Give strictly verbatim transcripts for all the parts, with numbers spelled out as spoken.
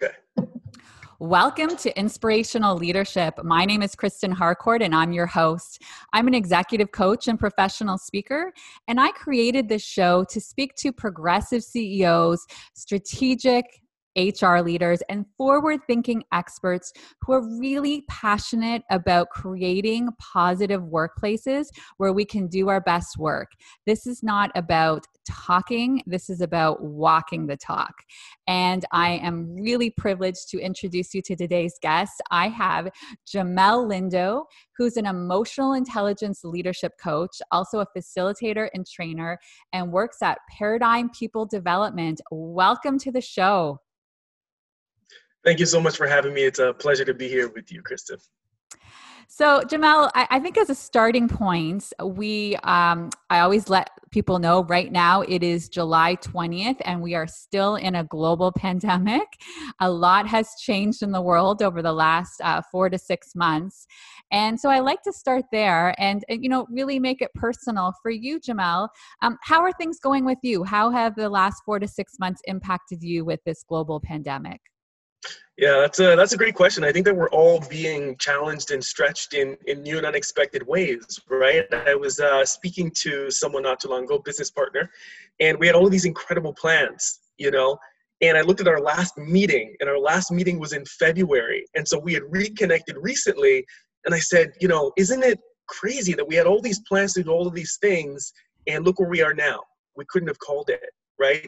Okay. Welcome to Inspirational Leadership. My name is Kristen Harcourt and I'm your host. I'm an executive coach and professional speaker, and I created this show to speak to progressive C E Os, strategic H R leaders, and forward-thinking experts who are really passionate about creating positive workplaces where we can do our best work. This is not about talking. This is about walking the talk. And I am really privileged to introduce you to today's guest. I have Jamelle Lindo, who's an emotional intelligence leadership coach, also a facilitator and trainer, and works at Paradigm People Development. Welcome to the show. Thank you so much for having me. It's a pleasure to be here with you, Kristen. So, Jamelle, I, I think as a starting point, we um, I always let people know right now it is July twentieth and we are still in a global pandemic. A lot has changed in the world over the last uh, four to six months. And so I like to start there and, and you know, really make it personal for you, Jamelle. Um, how are things going with you? How have the last four to six months impacted you with this global pandemic? Yeah, that's a, that's a great question. I think that we're all being challenged and stretched in, in new and unexpected ways, right? I was uh, speaking to someone not too long ago, business partner, and we had all of these incredible plans, you know, and I looked at our last meeting, and our last meeting was in February. And so we had reconnected recently, and I said, you know, isn't it crazy that we had all these plans to do all of these things, and look where we are now. We couldn't have called it, right?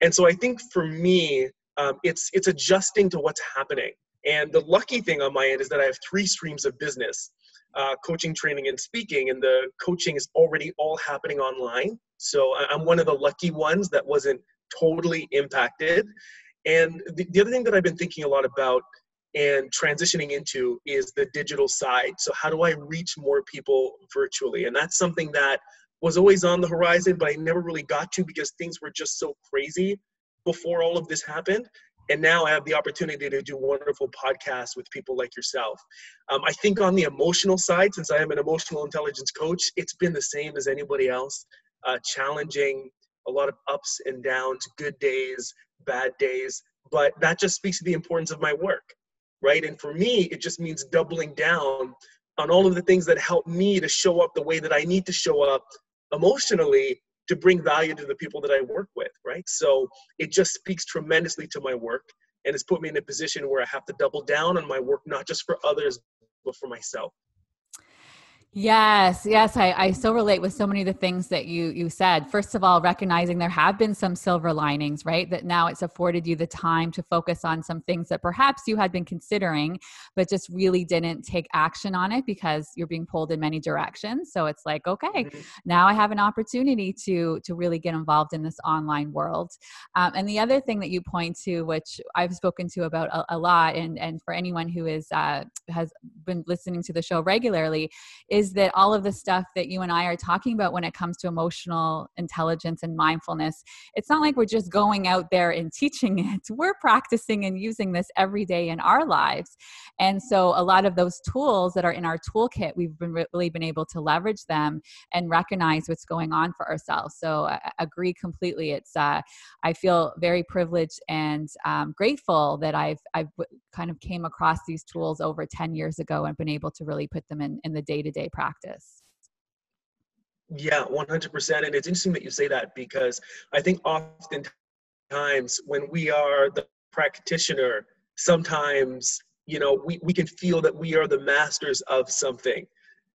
And so I think for me, Um, it's it's adjusting to what's happening. And the lucky thing on my end is that I have three streams of business, uh, coaching, training, and speaking. And the coaching is already all happening online. So I'm one of the lucky ones that wasn't totally impacted. And the, the other thing that I've been thinking a lot about and transitioning into is the digital side. So how do I reach more people virtually? And that's something that was always on the horizon, but I never really got to because things were just so crazy before all of this happened. And now I have the opportunity to do wonderful podcasts with people like yourself. Um, I think on the emotional side, since I am an emotional intelligence coach, it's been the same as anybody else, uh, challenging, a lot of ups and downs, good days, bad days. But that just speaks to the importance of my work, right? And for me, it just means doubling down on all of the things that help me to show up the way that I need to show up emotionally to bring value to the people that I work with, right? So it just speaks tremendously to my work, and it's put me in a position where I have to double down on my work, not just for others, but for myself. Yes, yes. I, I so relate with so many of the things that you you said. First of all, recognizing there have been some silver linings, right? That now it's afforded you the time to focus on some things that perhaps you had been considering, but just really didn't take action on it because you're being pulled in many directions. So it's like, okay, mm-hmm. now I have an opportunity to, to really get involved in this online world. Um, and the other thing that you point to, which I've spoken to about a, a lot, and, and for anyone who is uh, has been listening to the show regularly, is is that all of the stuff that you and I are talking about when it comes to emotional intelligence and mindfulness, it's not like we're just going out there and teaching it. We're practicing and using this every day in our lives. And so a lot of those tools that are in our toolkit, we've been really been able to leverage them and recognize what's going on for ourselves. So I agree completely. It's, uh, I feel very privileged and um, grateful that I've, I've kind of came across these tools over ten years ago and been able to really put them in, in the day-to-day practice. Yeah, one hundred percent. And it's interesting that you say that because I think oftentimes when we are the practitioner, sometimes, you know, we, we can feel that we are the masters of something.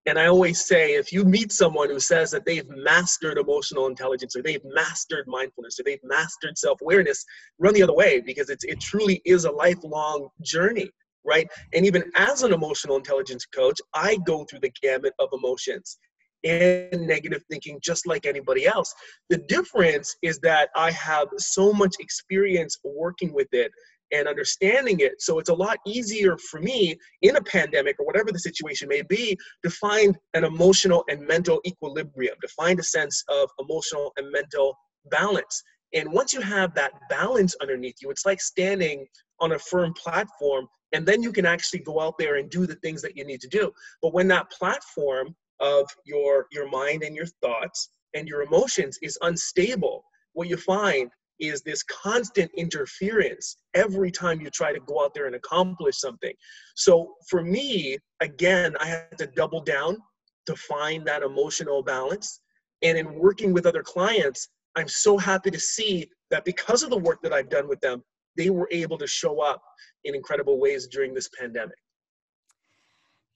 And I always say, if you meet someone who says that they've mastered emotional intelligence or they've mastered mindfulness or they've mastered self-awareness, run the other way because it's, it truly is a lifelong journey. Right? And even as an emotional intelligence coach, I go through the gamut of emotions and negative thinking just like anybody else. The difference is that I have so much experience working with it and understanding it. So it's a lot easier for me in a pandemic or whatever the situation may be to find an emotional and mental equilibrium, to find a sense of emotional and mental balance. And once you have that balance underneath you, it's like standing on a firm platform, and then you can actually go out there and do the things that you need to do. But when that platform of your your mind and your thoughts and your emotions is unstable, what you find is this constant interference every time you try to go out there and accomplish something. So for me, again, I had to double down to find that emotional balance. And in working with other clients, I'm so happy to see that because of the work that I've done with them, they were able to show up in incredible ways during this pandemic.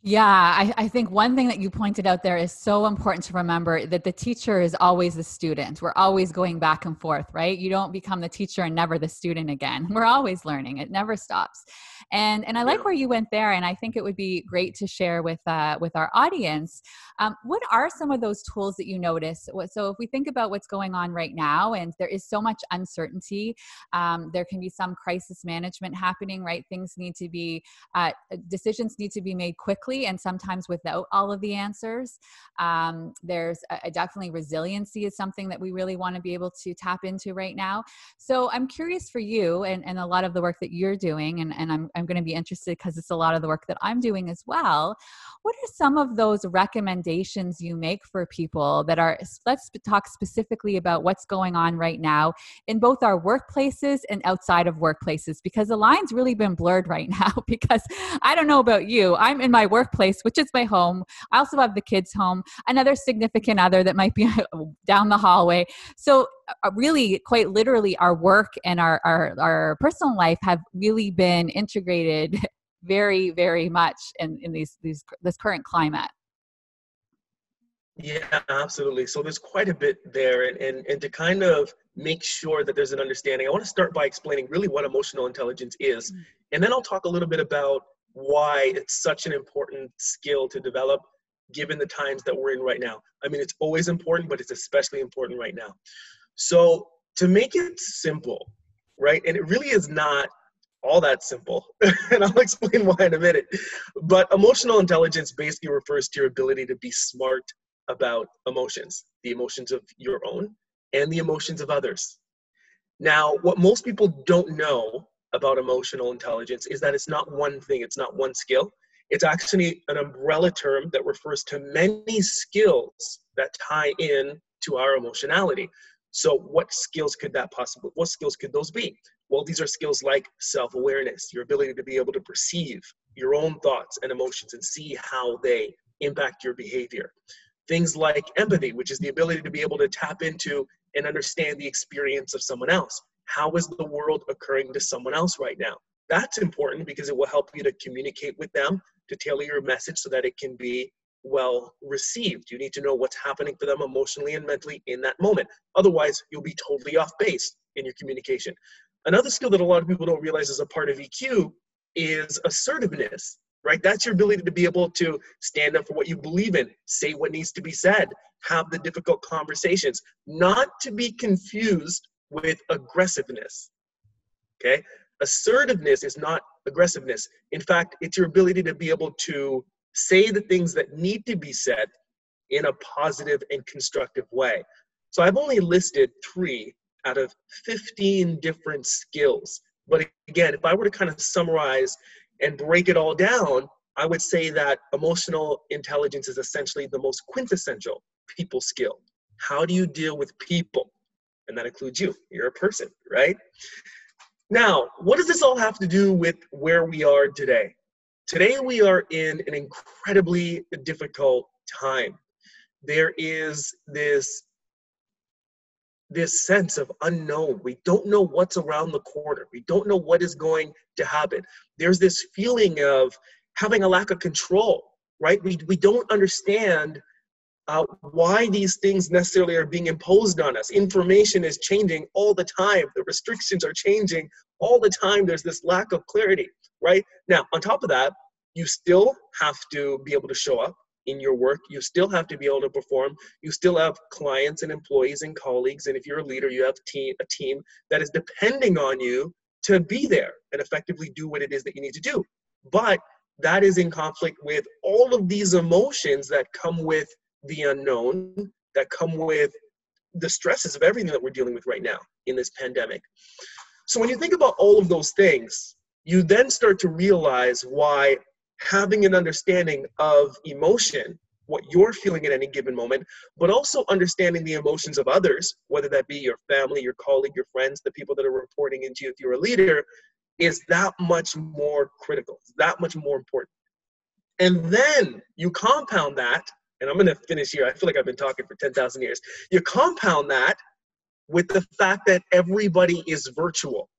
Yeah, I, I think one thing that you pointed out there is so important to remember, that the teacher is always the student. We're always going back and forth, right? You don't become the teacher and never the student again. We're always learning. It never stops. And and I like where you went there. And I think it would be great to share with uh, with our audience. Um, what are some of those tools that you notice? So if we think about what's going on right now, and there is so much uncertainty, um, there can be some crisis management happening, right? Things need to be, uh, decisions need to be made quickly, and sometimes without all of the answers. Um, there's a, a definitely resiliency is something that we really want to be able to tap into right now. So I'm curious for you, and, and a lot of the work that you're doing, and, and I'm, I'm going to be interested because it's a lot of the work that I'm doing as well. What are some of those recommendations you make for people that are, let's talk specifically about what's going on right now in both our workplaces and outside of workplaces, because the line's really been blurred right now, because I don't know about you, I'm in my work workplace, which is my home. I also have the kids home, another significant other that might be down the hallway. So really, quite literally, our work and our, our, our personal life have really been integrated very, very much in, in these, these, this current climate. Yeah, absolutely. So there's quite a bit there. And, and, and to kind of make sure that there's an understanding, I want to start by explaining really what emotional intelligence is. Mm-hmm. And then I'll talk a little bit about why it's such an important skill to develop given the times that we're in right now. I mean, it's always important, but it's especially important right now. So to make it simple, right? And it really is not all that simple. And I'll explain why in a minute. But emotional intelligence basically refers to your ability to be smart about emotions, the emotions of your own and the emotions of others. Now, what most people don't know about emotional intelligence is that it's not one thing, it's not one skill. It's actually an umbrella term that refers to many skills that tie in to our emotionality. So what skills could that possibly, what skills could those be? Well, these are skills like self-awareness, your ability to be able to perceive your own thoughts and emotions and see how they impact your behavior. Things like empathy, which is the ability to be able to tap into and understand the experience of someone else. How is the world occurring to someone else right now? That's important because it will help you to communicate with them, to tailor your message so that it can be well received. You need to know what's happening for them emotionally and mentally in that moment. Otherwise, you'll be totally off base in your communication. Another skill that a lot of people don't realize is a part of E Q is assertiveness, right? That's your ability to be able to stand up for what you believe in, say what needs to be said, have the difficult conversations, not to be confused with aggressiveness, okay? Assertiveness is not aggressiveness. In fact, it's your ability to be able to say the things that need to be said in a positive and constructive way. So I've only listed three out of fifteen different skills. But again, if I were to kind of summarize and break it all down, I would say that emotional intelligence is essentially the most quintessential people skill. How do you deal with people? And that includes you. You're a person, right? Now, what does this all have to do with where we are today? Today, we are in an incredibly difficult time. There is this, this sense of unknown. We don't know what's around the corner. We don't know what is going to happen. There's this feeling of having a lack of control, right? We, we don't understand Uh, why these things necessarily are being imposed on us. Information is changing all the time. The restrictions are changing all the time. There's this lack of clarity, right? Now, on top of that, you still have to be able to show up in your work. You still have to be able to perform. You still have clients and employees and colleagues. And if you're a leader, you have team, a team that is depending on you to be there and effectively do what it is that you need to do. But that is in conflict with all of these emotions that come with the unknown, that come with the stresses of everything that we're dealing with right now in this pandemic. So when you think about all of those things, you then start to realize why having an understanding of emotion what you're feeling at any given moment, but also understanding the emotions of others, whether that be your family, your colleague, your friends, the people that are reporting into you if you're a leader, is that much more critical, that much more important. And then you compound that, and I'm going to finish here. I feel like I've been talking for ten thousand years. You compound that with the fact that everybody is virtual,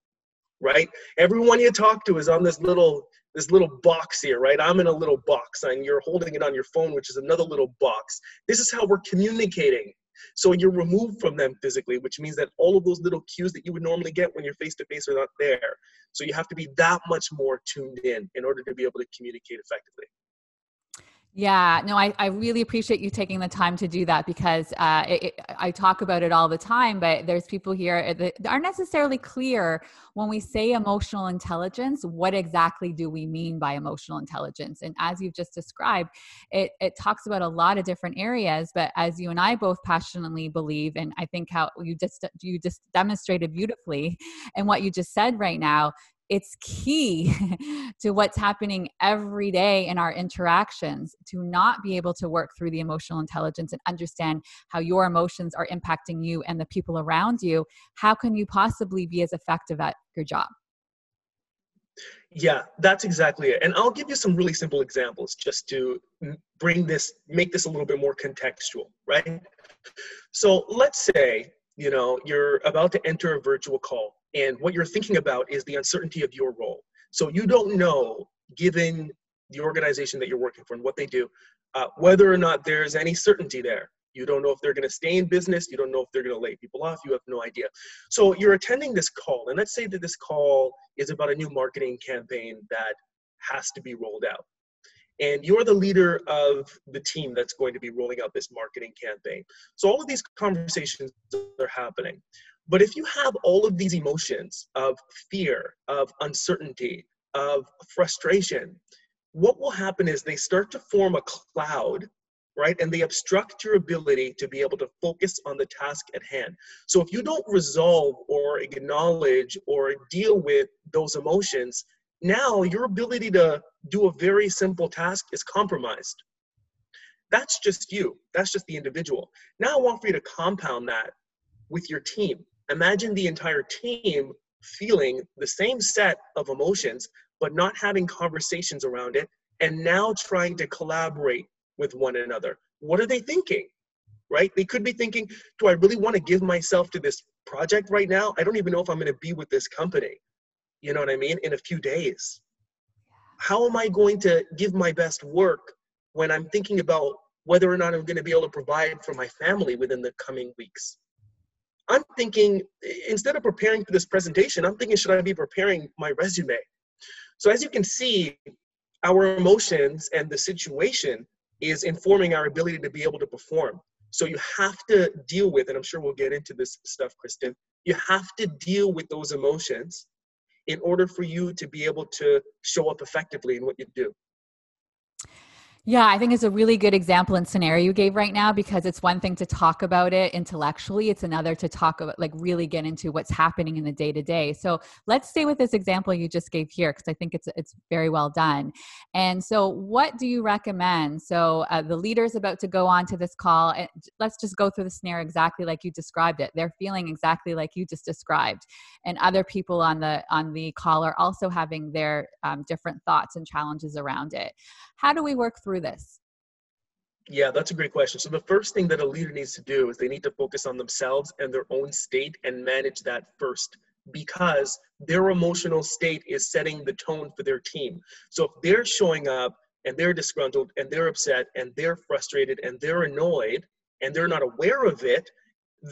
right? Everyone you talk to is on this little this little box here, right? I'm in a little box, and you're holding it on your phone, which is another little box. This is how we're communicating. So you're removed from them physically, which means that all of those little cues that you would normally get when you're face-to-face are not there. So you have to be that much more tuned in in order to be able to communicate effectively. Yeah, no, I, I really appreciate you taking the time to do that, because uh, it, it, I talk about it all the time, but there's people here that aren't necessarily clear when we say emotional intelligence, what exactly do we mean by emotional intelligence? And as you've just described, it, it talks about a lot of different areas, but as you and I both passionately believe, and I think how you just, you just demonstrated beautifully and what you just said right now, it's key to what's happening every day in our interactions, to not be able to work through the emotional intelligence and understand how your emotions are impacting you and the people around you. How can you possibly be as effective at your job? Yeah, that's exactly it. And I'll give you some really simple examples just to bring this, make this a little bit more contextual, right? So let's say, you know, you're about to enter a virtual call. And what you're thinking about is the uncertainty of your role. So you don't know, given the organization that you're working for and what they do, uh, whether or not there's any certainty there. You don't know if they're going to stay in business. You don't know if they're going to lay people off. You have no idea. So you're attending this call. And let's say that this call is about a new marketing campaign that has to be rolled out. And you're the leader of the team that's going to be rolling out this marketing campaign. So all of these conversations are happening. But if you have all of these emotions of fear, of uncertainty, of frustration, what will happen is they start to form a cloud, right? And they obstruct your ability to be able to focus on the task at hand. So if you don't resolve or acknowledge or deal with those emotions, now your ability to do a very simple task is compromised. That's just you. That's just the individual. Now I want for you to compound that with your team. Imagine the entire team feeling the same set of emotions, but not having conversations around it, and now trying to collaborate with one another. What are they thinking, right? They could be thinking, do I really want to give myself to this project right now? I don't even know if I'm going to be with this company, you know what I mean, in a few days. How am I going to give my best work when I'm thinking about whether or not I'm going to be able to provide for my family within the coming weeks? I'm thinking, instead of preparing for this presentation, I'm thinking, should I be preparing my resume? So as you can see, our emotions and the situation is informing our ability to be able to perform. So you have to deal with, and I'm sure we'll get into this stuff, Kristen, you have to deal with those emotions in order for you to be able to show up effectively in what you do. Yeah, I think it's a really good example and scenario you gave right now, because it's one thing to talk about it intellectually. It's another to talk about, like, really get into what's happening in the day to day. So let's stay with this example you just gave here, because I think it's it's very well done. And so what do you recommend? So uh, the leader's about to go on to this call. And let's just go through the scenario exactly like you described it. They're feeling exactly like you just described. And other people on the, on the call are also having their um, different thoughts and challenges around it. How do we work through this? Yeah, that's a great question. So the first thing that a leader needs to do is they need to focus on themselves and their own state and manage that first, because their emotional state is setting the tone for their team. So if they're showing up and they're disgruntled and they're upset and they're frustrated and they're annoyed and they're not aware of it,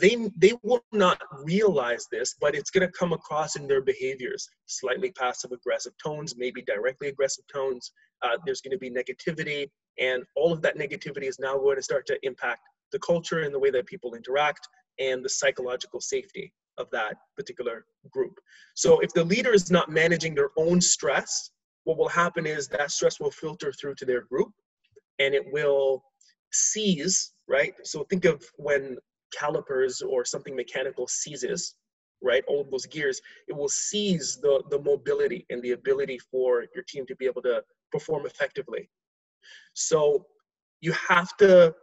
They, they will not realize this, but it's going to come across in their behaviors. Slightly passive-aggressive tones, maybe directly aggressive tones. Uh, there's going to be negativity, and all of that negativity is now going to start to impact the culture and the way that people interact and the psychological safety of that particular group. So if the leader is not managing their own stress, what will happen is that stress will filter through to their group, and it will seize, right? So think of when calipers or something mechanical seizes, right? All of those gears, it will seize the, the mobility and the ability for your team to be able to perform effectively. So you have to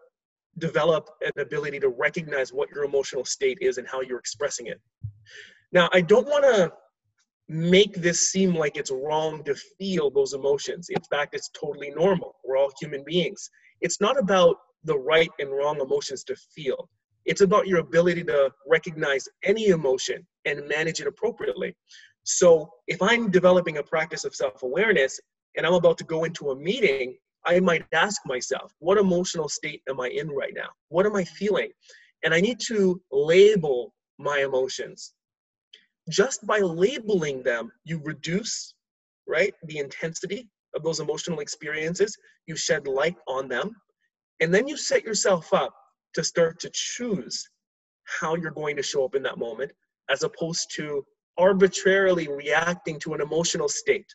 develop an ability to recognize what your emotional state is and how you're expressing it. Now, I don't want to make this seem like it's wrong to feel those emotions. In fact, it's totally normal. We're all human beings. It's not about the right and wrong emotions to feel. It's about your ability to recognize any emotion and manage it appropriately. So if I'm developing a practice of self-awareness and I'm about to go into a meeting, I might ask myself, what emotional state am I in right now? What am I feeling? And I need to label my emotions. Just by labeling them, you reduce, right, the intensity of those emotional experiences. You shed light on them. And then you set yourself up to start to choose how you're going to show up in that moment, as opposed to arbitrarily reacting to an emotional state.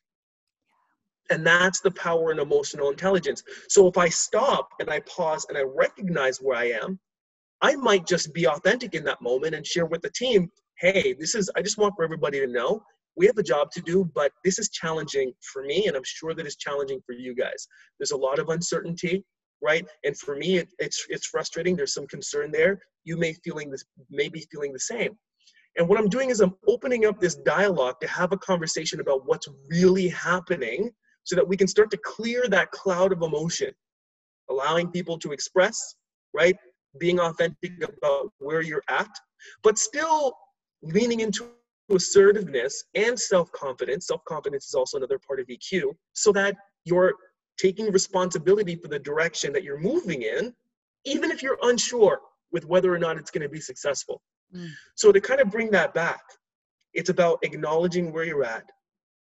And that's the power in emotional intelligence. So if I stop and I pause and I recognize where I am, I might just be authentic in that moment and share with the team, hey, this is, I just want for everybody to know, we have a job to do, but this is challenging for me, and I'm sure that it's challenging for you guys. There's a lot of uncertainty, right? And for me, it, it's it's frustrating. There's some concern there. You may feeling this, may be feeling the same. And what I'm doing is I'm opening up this dialogue to have a conversation about what's really happening, so that we can start to clear that cloud of emotion, allowing people to express, right? Being authentic about where you're at, but still leaning into assertiveness and self-confidence. Self-confidence is also another part of E Q, so that you're taking responsibility for the direction that you're moving in, even if you're unsure with whether or not it's going to be successful. Mm. So to kind of bring that back, it's about acknowledging where you're at,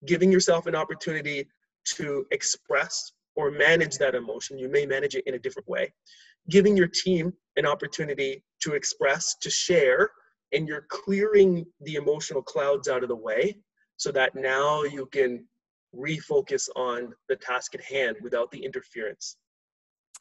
giving yourself an opportunity to express or manage that emotion. You may manage it in a different way. Giving your team an opportunity to express, to share, and you're clearing the emotional clouds out of the way so that now you can refocus on the task at hand without the interference.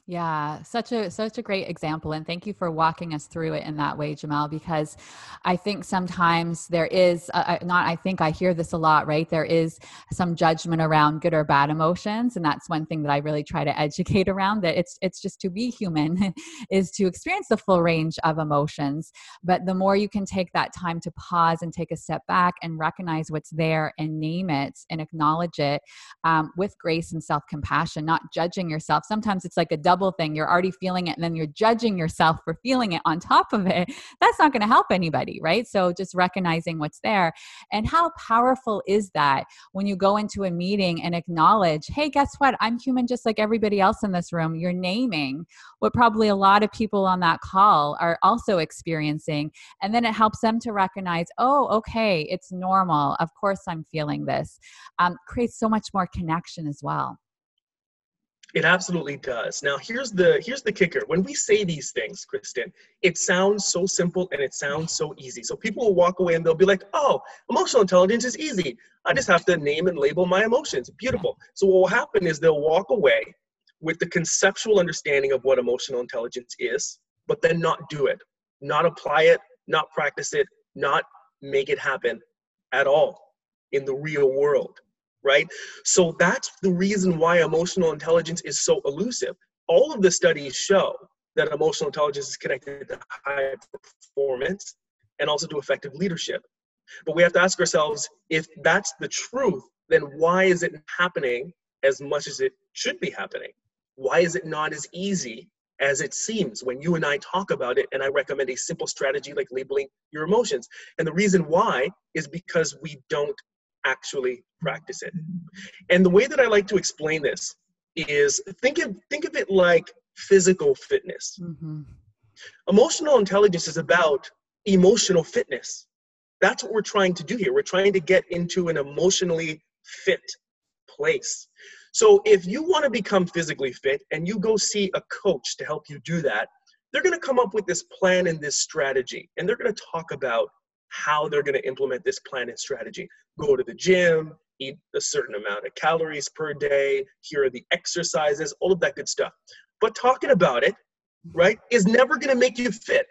Yeah, such a such a great example. And thank you for walking us through it in that way, Jamelle, because I think sometimes there is, uh, not I think I hear this a lot, right? There is some judgment around good or bad emotions. And that's one thing that I really try to educate around, that it's, it's just to be human is to experience the full range of emotions. But the more you can take that time to pause and take a step back and recognize what's there and name it and acknowledge it um, with grace and self-compassion, not judging yourself. Sometimes it's like a double thing. You're already feeling it, and then you're judging yourself for feeling it on top of it. That's not going to help anybody, right? So just recognizing what's there. And how powerful is that when you go into a meeting and acknowledge, hey, guess what? I'm human just like everybody else in this room. You're naming what probably a lot of people on that call are also experiencing. And then it helps them to recognize, oh, okay, it's normal. Of course I'm feeling this. Um, creates so much more connection as well. It absolutely does. Now, here's the here's the kicker. When we say these things, Kristen, it sounds so simple and it sounds so easy. So people will walk away and they'll be like, oh, emotional intelligence is easy. I just have to name and label my emotions. Beautiful. So what will happen is they'll walk away with the conceptual understanding of what emotional intelligence is, but then not do it, not apply it, not practice it, not make it happen at all in the real world. Right? So that's the reason why emotional intelligence is so elusive. All of the studies show that emotional intelligence is connected to high performance and also to effective leadership. But we have to ask ourselves, if that's the truth, then why is it happening as much as it should be happening? Why is it not as easy as it seems when you and I talk about it and I recommend a simple strategy like labeling your emotions? And the reason why is because we don't actually practice it. And the way that I like to explain this is think of think of it like physical fitness. Mm-hmm. Emotional intelligence is about emotional fitness. That's what we're trying to do here. We're trying to get into an emotionally fit place. So if you want to become physically fit and you go see a coach to help you do that, they're going to come up with this plan and this strategy, and they're going to talk about how they're going to implement this plan and strategy. Go to the gym, eat a certain amount of calories per day, here are the exercises, all of that good stuff. But talking about it, right, is never going to make you fit.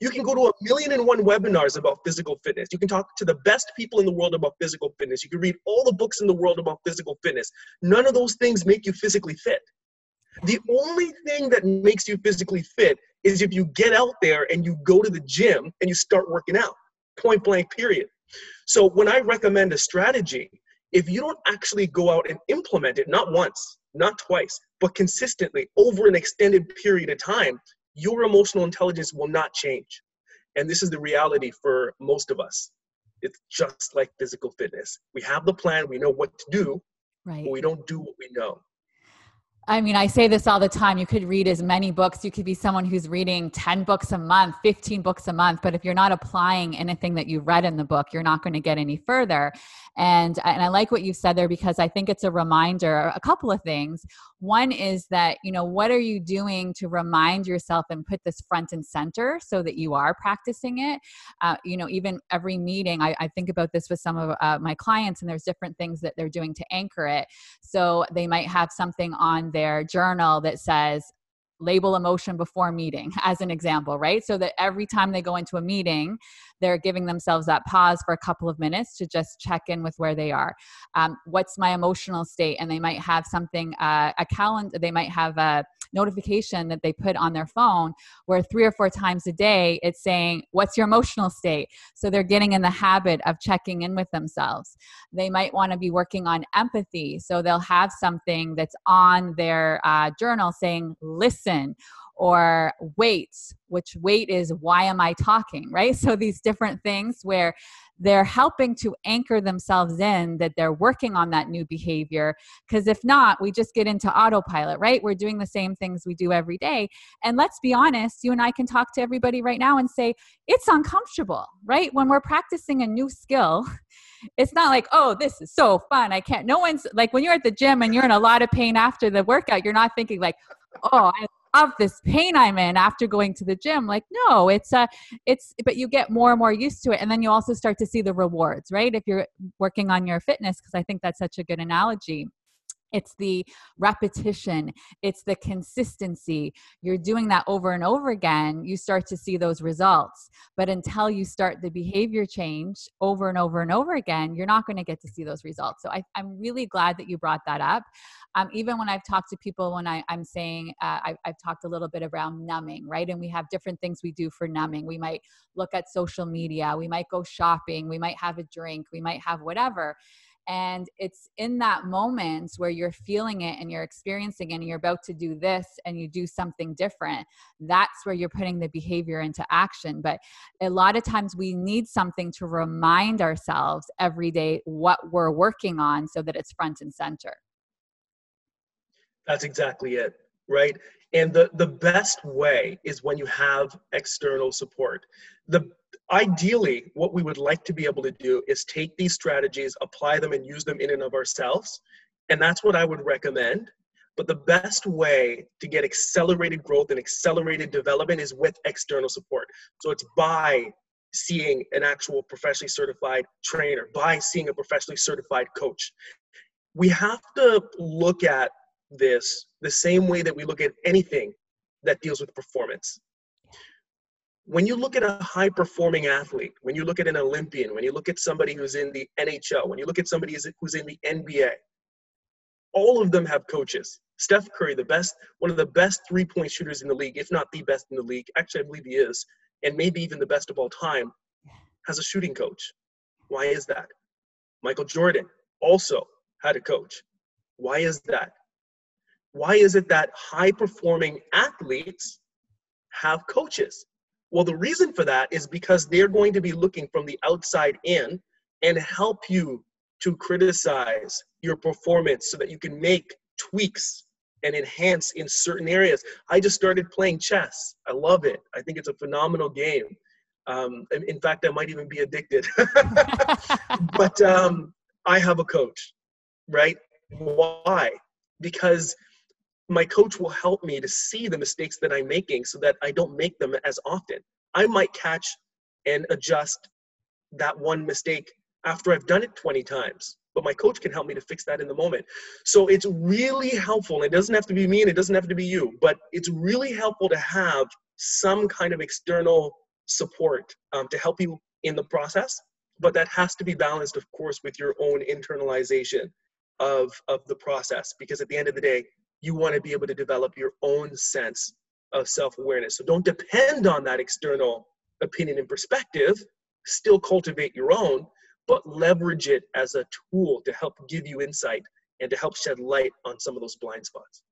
You can go to a million and one webinars about physical fitness. You can talk to the best people in the world about physical fitness. You can read all the books in the world about physical fitness. None of those things make you physically fit. The only thing that makes you physically fit is if you get out there and you go to the gym and you start working out, point blank, period. So when I recommend a strategy, if you don't actually go out and implement it, not once, not twice, but consistently over an extended period of time, your emotional intelligence will not change. And this is the reality for most of us. It's just like physical fitness. We have the plan, we know what to do, right, but we don't do what we know. I mean, I say this all the time. You could read as many books. You could be someone who's reading ten books a month, fifteen books a month. But if you're not applying anything that you read in the book, you're not going to get any further. And, and I like what you said there, because I think it's a reminder, a couple of things. One is that, you know, what are you doing to remind yourself and put this front and center so that you are practicing it? Uh, you know, even every meeting, I, I think about this with some of uh, my clients, and there's different things that they're doing to anchor it. So they might have something on their journal that says, label emotion before meeting, as an example, right? So that every time they go into a meeting, they're giving themselves that pause for a couple of minutes to just check in with where they are. Um, what's my emotional state? And they might have something, uh, a calendar, they might have a notification that they put on their phone where three or four times a day, it's saying, what's your emotional state? So they're getting in the habit of checking in with themselves. They might want to be working on empathy. So they'll have something that's on their uh, journal saying, listen, or weights, which weight is why am I talking, right? So these different things where they're helping to anchor themselves in that they're working on that new behavior. Because if not, we just get into autopilot, right? We're doing the same things we do every day. And let's be honest, you and I can talk to everybody right now and say, it's uncomfortable, right? When we're practicing a new skill, it's not like, oh, this is so fun. I can't, no one's like when you're at the gym and you're in a lot of pain after the workout, you're not thinking like, oh, I love this pain I'm in after going to the gym. Like, no, it's a, it's, but you get more and more used to it. And then you also start to see the rewards, right? If you're working on your fitness, because I think that's such a good analogy. It's the repetition. It's the consistency. You're doing that over and over again. You start to see those results. But until you start the behavior change over and over and over again, you're not going to get to see those results. So I, I'm really glad that you brought that up. Um, even when I've talked to people, when I, I'm saying, uh, I, I've talked a little bit around numbing, right? And we have different things we do for numbing. We might look at social media. We might go shopping. We might have a drink. We might have whatever. And it's in that moment where you're feeling it and you're experiencing it and you're about to do this and you do something different. That's where you're putting the behavior into action. But a lot of times we need something to remind ourselves every day what we're working on so that it's front and center. That's exactly it, right? And the, the best way is when you have external support. The Ideally, what we would like to be able to do is take these strategies, apply them, and use them in and of ourselves. And that's what I would recommend. But the best way to get accelerated growth and accelerated development is with external support. So it's by seeing an actual professionally certified trainer, by seeing a professionally certified coach. We have to look at this the same way that we look at anything that deals with performance. When you look at a high-performing athlete, when you look at an Olympian, when you look at somebody who's in the N H L, when you look at somebody who's in the N B A, all of them have coaches. Steph Curry, the best, one of the best three-point shooters in the league, if not the best in the league, actually I believe he is, and maybe even the best of all time, has a shooting coach. Why is that? Michael Jordan also had a coach. Why is that? Why is it that high-performing athletes have coaches? Well, the reason for that is because they're going to be looking from the outside in and help you to criticize your performance so that you can make tweaks and enhance in certain areas. I just started playing chess. I love it. I think it's a phenomenal game. Um, in fact, I might even be addicted. But um, I have a coach, right? Why? Because my coach will help me to see the mistakes that I'm making so that I don't make them as often. I might catch and adjust that one mistake after I've done it twenty times, but my coach can help me to fix that in the moment. So it's really helpful. It doesn't have to be me and it doesn't have to be you, but it's really helpful to have some kind of external support um, to help you in the process. But that has to be balanced, of course, with your own internalization of, of the process, because at the end of the day, you want to be able to develop your own sense of self-awareness. So don't depend on that external opinion and perspective, still cultivate your own, but leverage it as a tool to help give you insight and to help shed light on some of those blind spots.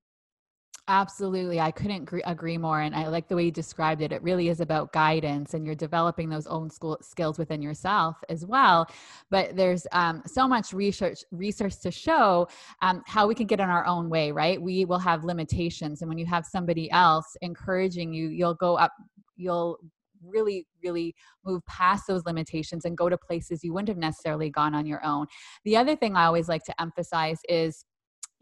Absolutely. I couldn't agree more. And I like the way you described it. It really is about guidance, and you're developing those own school skills within yourself as well. But there's um, so much research research to show um, how we can get in our own way, right? We will have limitations. And when you have somebody else encouraging you, you'll go up, you'll really, really move past those limitations and go to places you wouldn't have necessarily gone on your own. The other thing I always like to emphasize is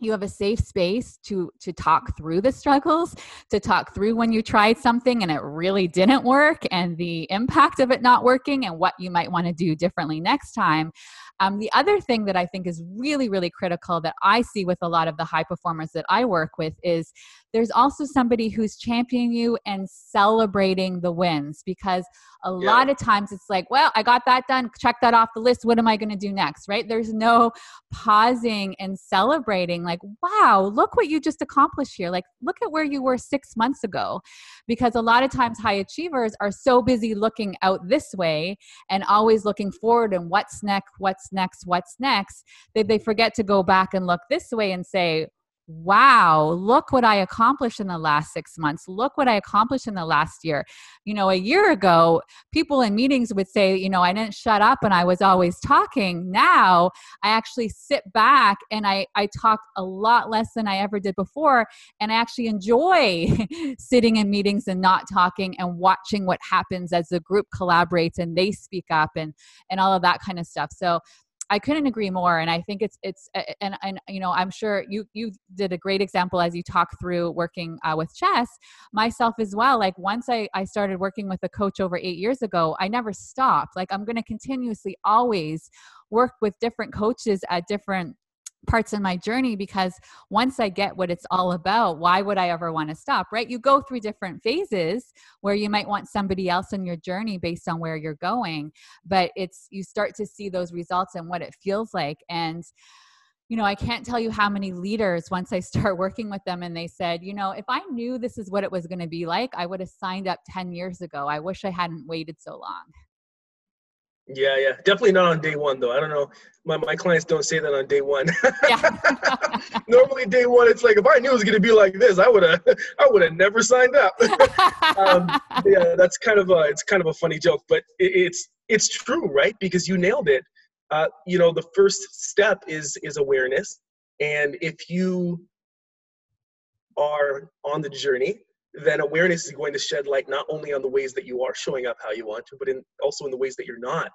you have a safe space to to talk through the struggles, to talk through when you tried something and it really didn't work and the impact of it not working and what you might want to do differently next time. Um, the other thing that I think is really, really critical that I see with a lot of the high performers that I work with is there's also somebody who's championing you and celebrating the wins, because a yeah. lot of times it's like, well, I got that done. Check that off the list. What am I going to do next? Right? There's no pausing and celebrating like, wow, look what you just accomplished here. Like, look at where you were six months ago, because a lot of times high achievers are so busy looking out this way and always looking forward and what's next, what's next, what's next, that they forget to go back and look this way and say, wow, look what I accomplished in the last six months. Look what I accomplished in the last year. You know, a year ago, people in meetings would say, you know, I didn't shut up and I was always talking. Now I actually sit back and I, I talk a lot less than I ever did before. And I actually enjoy sitting in meetings and not talking and watching what happens as the group collaborates and they speak up and, and all of that kind of stuff. So I couldn't agree more. And I think it's, it's, and, and, you know, I'm sure you, you did a great example as you talk through working uh, with chess, myself as well. Like once I, I started working with a coach over eight years ago, I never stopped. Like I'm going to continuously always work with different coaches at different parts in my journey, because once I get what it's all about, why would I ever want to stop, right? You go through different phases where you might want somebody else in your journey based on where you're going, but it's, you start to see those results and what it feels like. And, you know, I can't tell you how many leaders, once I start working with them and they said, you know, if I knew this is what it was going to be like, I would have signed up ten years ago. I wish I hadn't waited so long. Yeah, yeah. Definitely not on day one, though. I don't know. My my clients don't say that on day one. Normally day one, it's like, if I knew it was going to be like this, I would have I would have never signed up. um, yeah, that's kind of a, it's kind of a funny joke, but it, it's it's true, right? Because you nailed it. Uh, you know, the first step is is awareness. And if you are on the journey, then awareness is going to shed light not only on the ways that you are showing up how you want to, but in, also in the ways that you're not.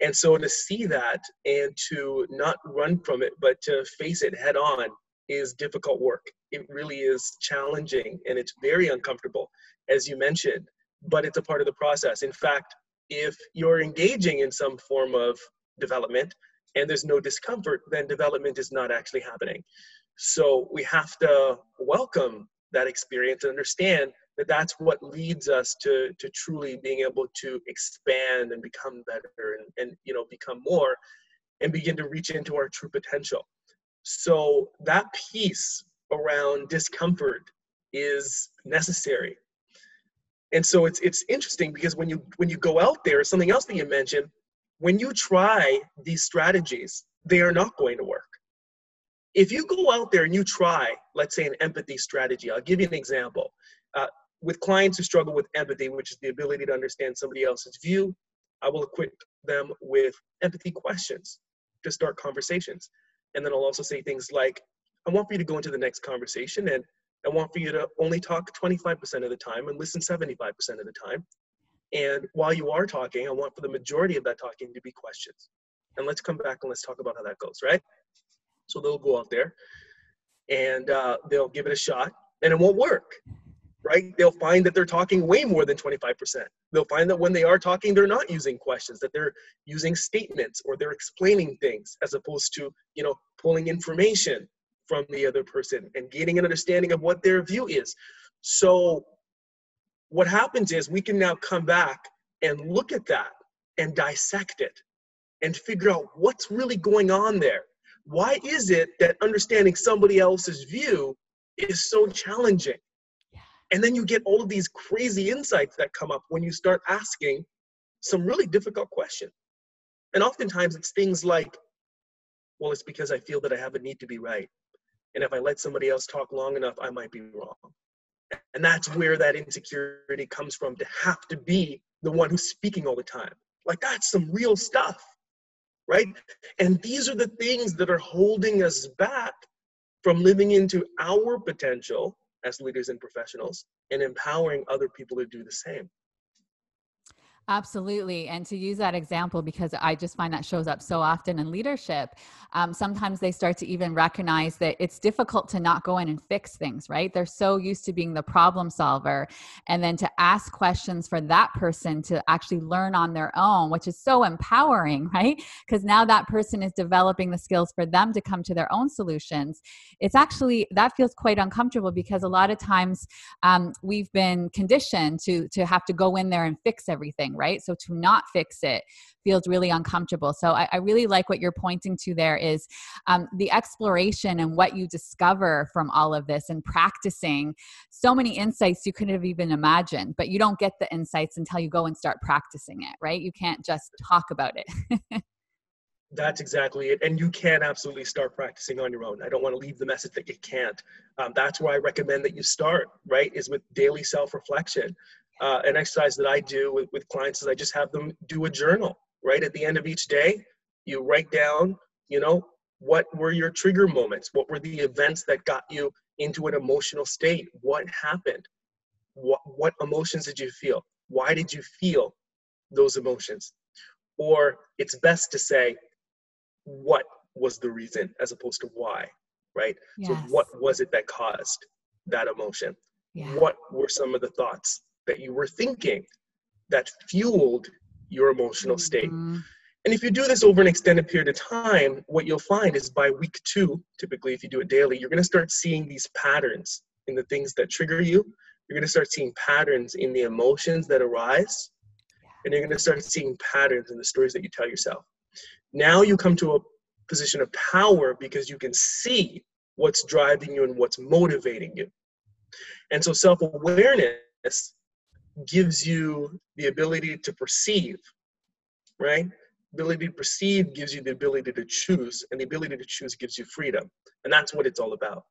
And so to see that and to not run from it, but to face it head on is difficult work. It really is challenging and it's very uncomfortable, as you mentioned, but it's a part of the process. In fact, if you're engaging in some form of development and there's no discomfort, then development is not actually happening. So we have to welcome that experience and understand that that's what leads us to to truly being able to expand and become better and, and you know become more and begin to reach into our true potential. So that piece around discomfort is necessary. And so it's it's interesting because when you when you go out there, something else that you mentioned, when you try these strategies, they are not going to work. If you go out there and you try, let's say, an empathy strategy, I'll give you an example. Uh, with clients who struggle with empathy, which is the ability to understand somebody else's view, I will equip them with empathy questions to start conversations. And then I'll also say things like, I want for you to go into the next conversation, and I want for you to only talk twenty-five percent of the time and listen seventy-five percent of the time. And while you are talking, I want for the majority of that talking to be questions. And let's come back and let's talk about how that goes, right? So they'll go out there and uh, they'll give it a shot and it won't work, right? They'll find that they're talking way more than twenty-five percent. They'll find that when they are talking, they're not using questions, that they're using statements or they're explaining things as opposed to, you know, pulling information from the other person and getting an understanding of what their view is. So what happens is we can now come back and look at that and dissect it and figure out what's really going on there. Why is it that understanding somebody else's view is so challenging. Yeah. And then you get all of these crazy insights that come up when you start asking some really difficult questions. And oftentimes it's things like, well, it's because I feel that I have a need to be right. And if I let somebody else talk long enough, I might be wrong. And that's where that insecurity comes from, to have to be the one who's speaking all the time. Like, that's some real stuff, right? And these are the things that are holding us back from living into our potential as leaders and professionals and empowering other people to do the same. Absolutely. And to use that example, because I just find that shows up so often in leadership, um, sometimes they start to even recognize that it's difficult to not go in and fix things, right? They're so used to being the problem solver. And then to ask questions for that person to actually learn on their own, which is so empowering, right? Because now that person is developing the skills for them to come to their own solutions. It's actually, that feels quite uncomfortable, because a lot of times um, we've been conditioned to, to have to go in there and fix everything, right? So to not fix it feels really uncomfortable. So I, I really like what you're pointing to there is um, the exploration and what you discover from all of this and practicing so many insights you couldn't have even imagined, but you don't get the insights until you go and start practicing it, right? You can't just talk about it. That's exactly it. And you can absolutely start practicing on your own. I don't want to leave the message that you can't. Um, that's where I recommend that you start, right? Is with daily self-reflection. Uh, an exercise that I do with, with clients is I just have them do a journal, right? At the end of each day, you write down, you know, what were your trigger moments? What were the events that got you into an emotional state? What happened? What, what emotions did you feel? Why did you feel those emotions? Or it's best to say, what was the reason as opposed to why, right? Yes. So what was it that caused that emotion? Yeah. What were some of the thoughts that you were thinking that fueled your emotional state? Mm-hmm. And if you do this over an extended period of time, what you'll find is by week two, typically if you do it daily, you're going to start seeing these patterns in the things that trigger you. You're going to start seeing patterns in the emotions that arise, and you're going to start seeing patterns in the stories that you tell yourself. Now you come to a position of power because you can see what's driving you and what's motivating you. And so self-awareness gives you the ability to perceive, right? Ability to perceive gives you the ability to choose, and the ability to choose gives you freedom. And that's what it's all about.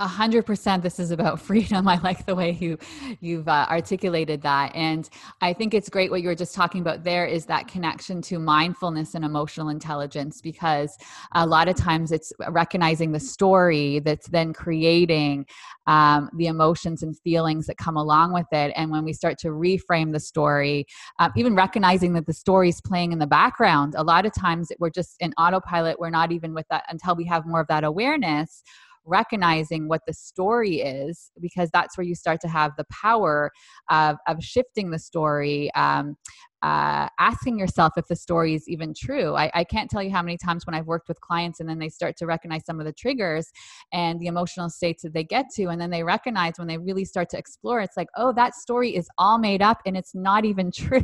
A hundred percent. This is about freedom. I like the way you, you've uh, articulated that. And I think it's great what you were just talking about there is that connection to mindfulness and emotional intelligence, because a lot of times it's recognizing the story that's then creating um, the emotions and feelings that come along with it. And when we start to reframe the story, uh, even recognizing that the story is playing in the background, a lot of times we're just in autopilot. We're not even with that until we have more of that awareness, recognizing what the story is, because that's where you start to have the power of, of shifting the story, um, uh, asking yourself if the story is even true. I, I can't tell you how many times when I've worked with clients and then they start to recognize some of the triggers and the emotional states that they get to. And then they recognize when they really start to explore, it's like, oh, that story is all made up and it's not even true.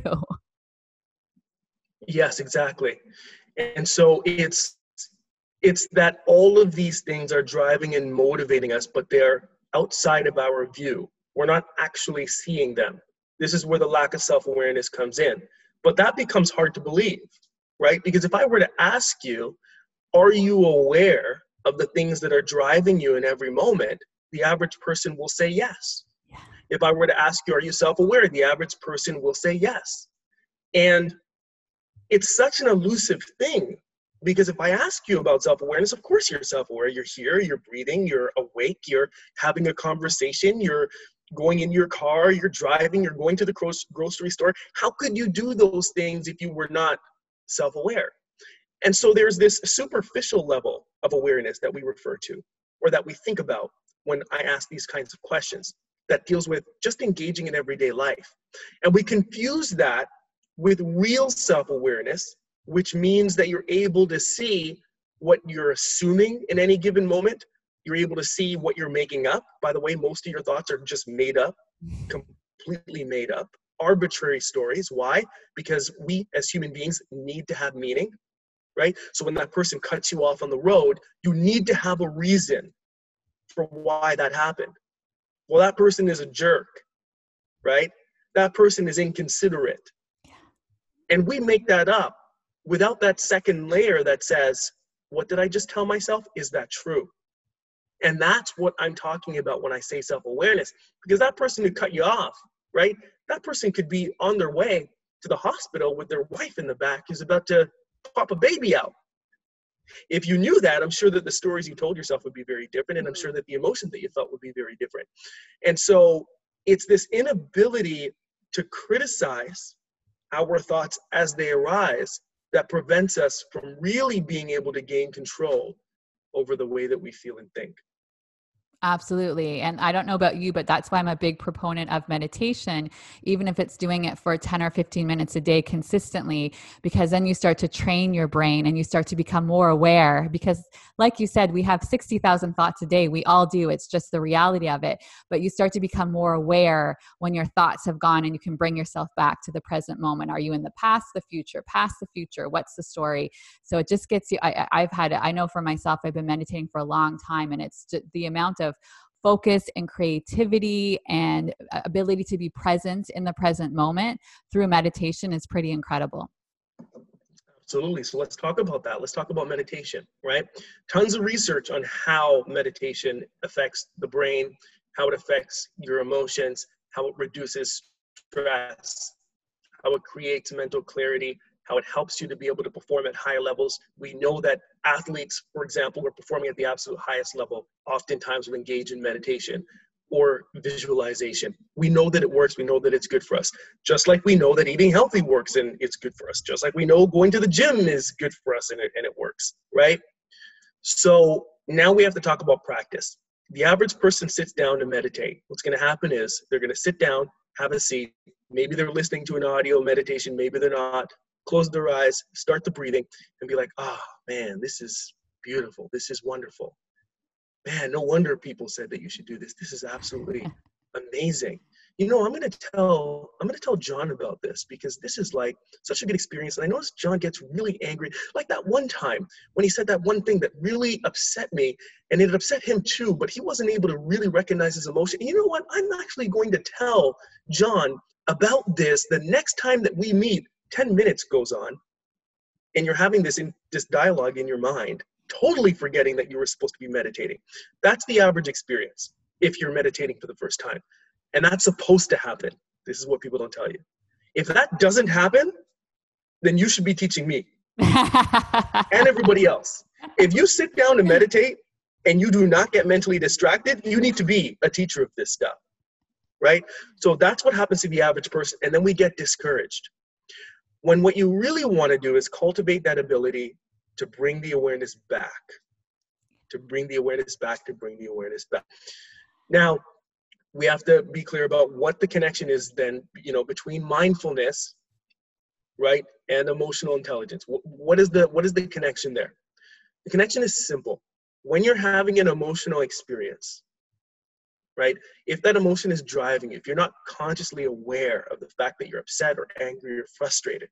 Yes, exactly. And so it's, It's that all of these things are driving and motivating us, but they're outside of our view. We're not actually seeing them. This is where the lack of self-awareness comes in. But that becomes hard to believe, right? Because if I were to ask you, are you aware of the things that are driving you in every moment? The average person will say yes. Yeah. If I were to ask you, are you self-aware? The average person will say yes. And it's such an elusive thing. Because if I ask you about self-awareness, of course you're self-aware. You're here, you're breathing, you're awake, you're having a conversation, you're going in your car, you're driving, you're going to the grocery store. How could you do those things if you were not self-aware? And so there's this superficial level of awareness that we refer to, or that we think about when I ask these kinds of questions, that deals with just engaging in everyday life. And we confuse that with real self-awareness, which means that you're able to see what you're assuming in any given moment. You're able to see what you're making up. By the way, most of your thoughts are just made up, completely made up, arbitrary stories. Why? Because we as human beings need to have meaning, right? So when that person cuts you off on the road, you need to have a reason for why that happened. Well, that person is a jerk, right? That person is inconsiderate. Yeah. And we make that up without that second layer that says, what did I just tell myself? Is that true? And that's what I'm talking about when I say self-awareness, because that person who cut you off, right? That person could be on their way to the hospital with their wife in the back who's about to pop a baby out. If you knew that, I'm sure that the stories you told yourself would be very different. And I'm sure that the emotions that you felt would be very different. And so it's this inability to criticize our thoughts as they arise that prevents us from really being able to gain control over the way that we feel and think. Absolutely. And I don't know about you, but that's why I'm a big proponent of meditation, even if it's doing it for ten or fifteen minutes a day consistently, because then you start to train your brain and you start to become more aware. Because like you said, we have sixty thousand thoughts a day. We all do. It's just the reality of it. But you start to become more aware when your thoughts have gone and you can bring yourself back to the present moment. Are you in the past, the future, past the future? What's the story? So it just gets you, I, I've had it. I know for myself, I've been meditating for a long time, and it's the amount of focus and creativity and ability to be present in the present moment through meditation is pretty incredible. Absolutely. So let's talk about that. Let's talk about meditation, right? Tons of research on how meditation affects the brain, how it affects your emotions, how it reduces stress, how it creates mental clarity, how it helps you to be able to perform at higher levels. We know that athletes, for example, who are performing at the absolute highest level, oftentimes will engage in meditation or visualization. We know that it works. We know that it's good for us. Just like we know that eating healthy works and it's good for us. Just like we know going to the gym is good for us and it, and it works, right? So now we have to talk about practice. The average person sits down to meditate. What's going to happen is they're going to sit down, have a seat. Maybe they're listening to an audio meditation. Maybe they're not. Close their eyes, start the breathing, and be like, oh, man, this is beautiful. This is wonderful. Man, no wonder people said that you should do this. This is absolutely amazing. You know, I'm going to tell I'm going to tell John about this, because this is like such a good experience. And I noticed John gets really angry. Like that one time when he said that one thing that really upset me, and it upset him too, but he wasn't able to really recognize his emotion. And you know what? I'm actually going to tell John about this the next time that we meet. ten minutes goes on, and you're having this in, this dialogue in your mind, totally forgetting that you were supposed to be meditating. That's the average experience if you're meditating for the first time. And that's supposed to happen. This is what people don't tell you. If that doesn't happen, then you should be teaching me and everybody else. If you sit down to meditate and you do not get mentally distracted, you need to be a teacher of this stuff, right? So that's what happens to the average person. And then we get discouraged. When what you really want to do is cultivate that ability to bring the awareness back, to bring the awareness back, to bring the awareness back. Now, we have to be clear about what the connection is then, you know, between mindfulness, right, and emotional intelligence. What, what is the, what is the connection there? The connection is simple. When you're having an emotional experience, right? If that emotion is driving you, if you're not consciously aware of the fact that you're upset or angry or frustrated,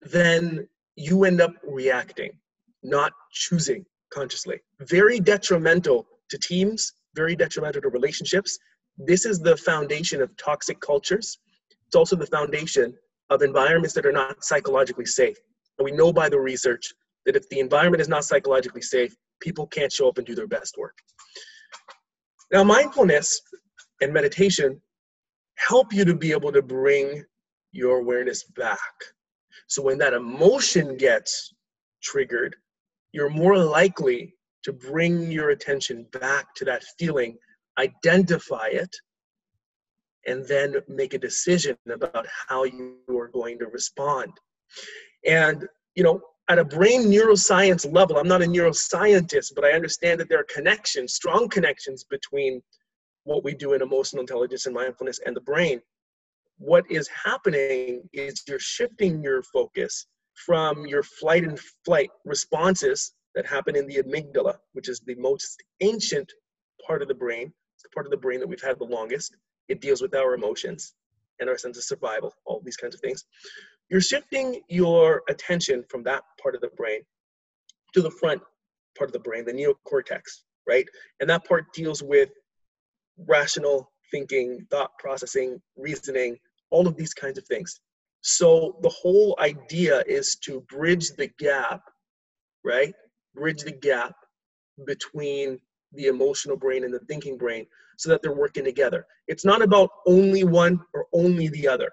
then you end up reacting, not choosing consciously. Very detrimental to teams, very detrimental to relationships. This is the foundation of toxic cultures. It's also the foundation of environments that are not psychologically safe. And we know by the research that if the environment is not psychologically safe, people can't show up and do their best work. Now, mindfulness and meditation help you to be able to bring your awareness back. So when that emotion gets triggered, you're more likely to bring your attention back to that feeling, identify it, and then make a decision about how you are going to respond. And, you know, at a brain neuroscience level, I'm not a neuroscientist, but I understand that there are connections, strong connections between what we do in emotional intelligence and mindfulness and the brain. What is happening is you're shifting your focus from your flight and flight responses that happen in the amygdala, which is the most ancient part of the brain. It's the part of the brain that we've had the longest. It deals with our emotions and our sense of survival, all these kinds of things. You're shifting your attention from that part of the brain to the front part of the brain, the neocortex, right? And that part deals with rational thinking, thought processing, reasoning, all of these kinds of things. So the whole idea is to bridge the gap, right? Bridge the gap between the emotional brain and the thinking brain so that they're working together. It's not about only one or only the other.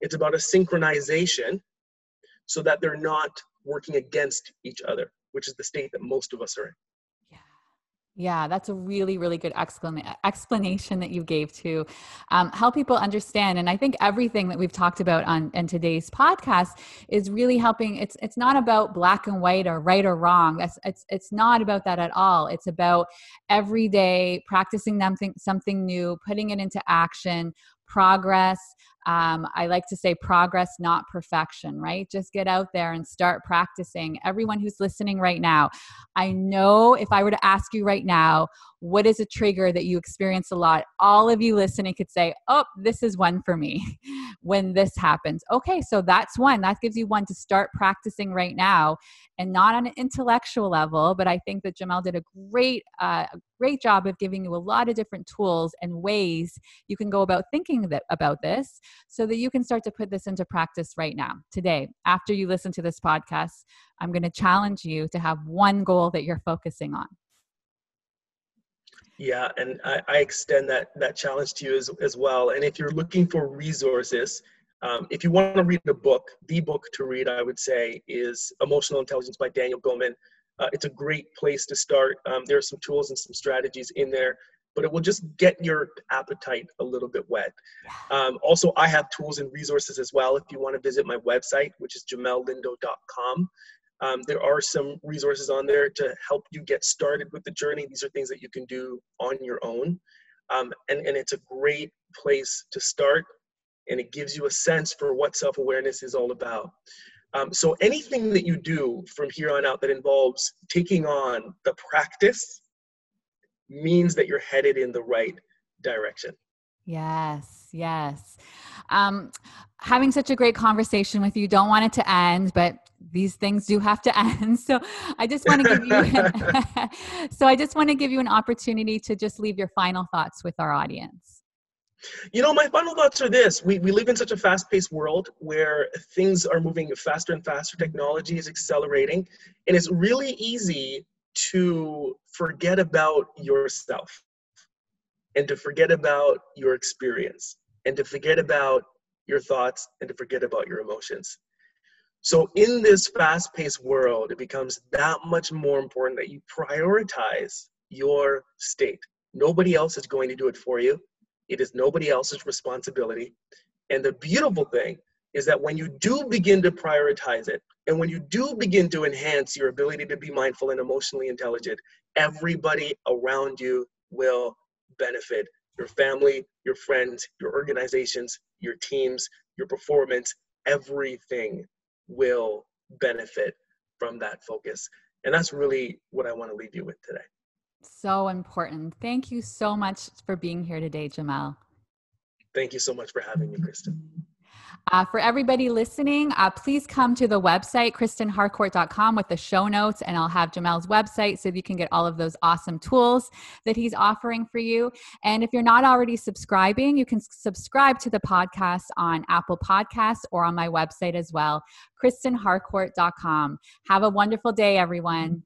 It's about a synchronization so that they're not working against each other, which is the state that most of us are in. Yeah, that's a really, really good exclam- explanation that you gave to um, help people understand. And I think everything that we've talked about on in today's podcast is really helping. It's it's not about black and white or right or wrong. That's it's it's not about that at all. It's about every day practicing something something new, putting it into action. Progress. Um, I like to say progress, not perfection, right? Just get out there and start practicing. Everyone who's listening right now, I know if I were to ask you right now, what is a trigger that you experience a lot? All of you listening could say, oh, this is one for me when this happens. Okay, so that's one. That gives you one to start practicing right now, and not on an intellectual level, but I think that Jamelle did a great, uh, great job of giving you a lot of different tools and ways you can go about thinking that, about this so that you can start to put this into practice right now. Today, after you listen to this podcast, I'm going to challenge you to have one goal that you're focusing on. Yeah, and I, I extend that that challenge to you as, as well. And if you're looking for resources, um, if you want to read a book, the book to read, I would say, is Emotional Intelligence by Daniel Goleman. Uh, it's a great place to start. Um, there are some tools and some strategies in there, but it will just get your appetite a little bit wet. Um, also, I have tools and resources as well if you want to visit my website, which is jamelle lindo dot com. Um, there are some resources on there to help you get started with the journey. These are things that you can do on your own. Um, and, and it's a great place to start, and it gives you a sense for what self-awareness is all about. Um, so anything that you do from here on out that involves taking on the practice means that you're headed in the right direction. Yes, yes. Um, having such a great conversation with you, don't want it to end, but these things do have to end. So I just want to give you, so I just want to give you an opportunity to just leave your final thoughts with our audience. You know, my final thoughts are this. We, we live in such a fast-paced world where things are moving faster and faster. Technology is accelerating. And it's really easy to forget about yourself and to forget about your experience and to forget about your thoughts and to forget about your emotions. So in this fast-paced world, it becomes that much more important that you prioritize your state. Nobody else is going to do it for you. It is nobody else's responsibility. And the beautiful thing is that when you do begin to prioritize it, and when you do begin to enhance your ability to be mindful and emotionally intelligent, everybody around you will benefit. Your family, your friends, your organizations, your teams, your performance, everything will benefit from that focus. And that's really what I want to leave you with today. So important. Thank you so much for being here today, Jamelle. Thank you so much for having me, Kristen. Uh, for everybody listening, uh, please come to the website, kristen harcourt dot com, with the show notes, and I'll have Jamelle's website so that you can get all of those awesome tools that he's offering for you. And if you're not already subscribing, you can subscribe to the podcast on Apple Podcasts or on my website as well, kristen harcourt dot com. Have a wonderful day, everyone.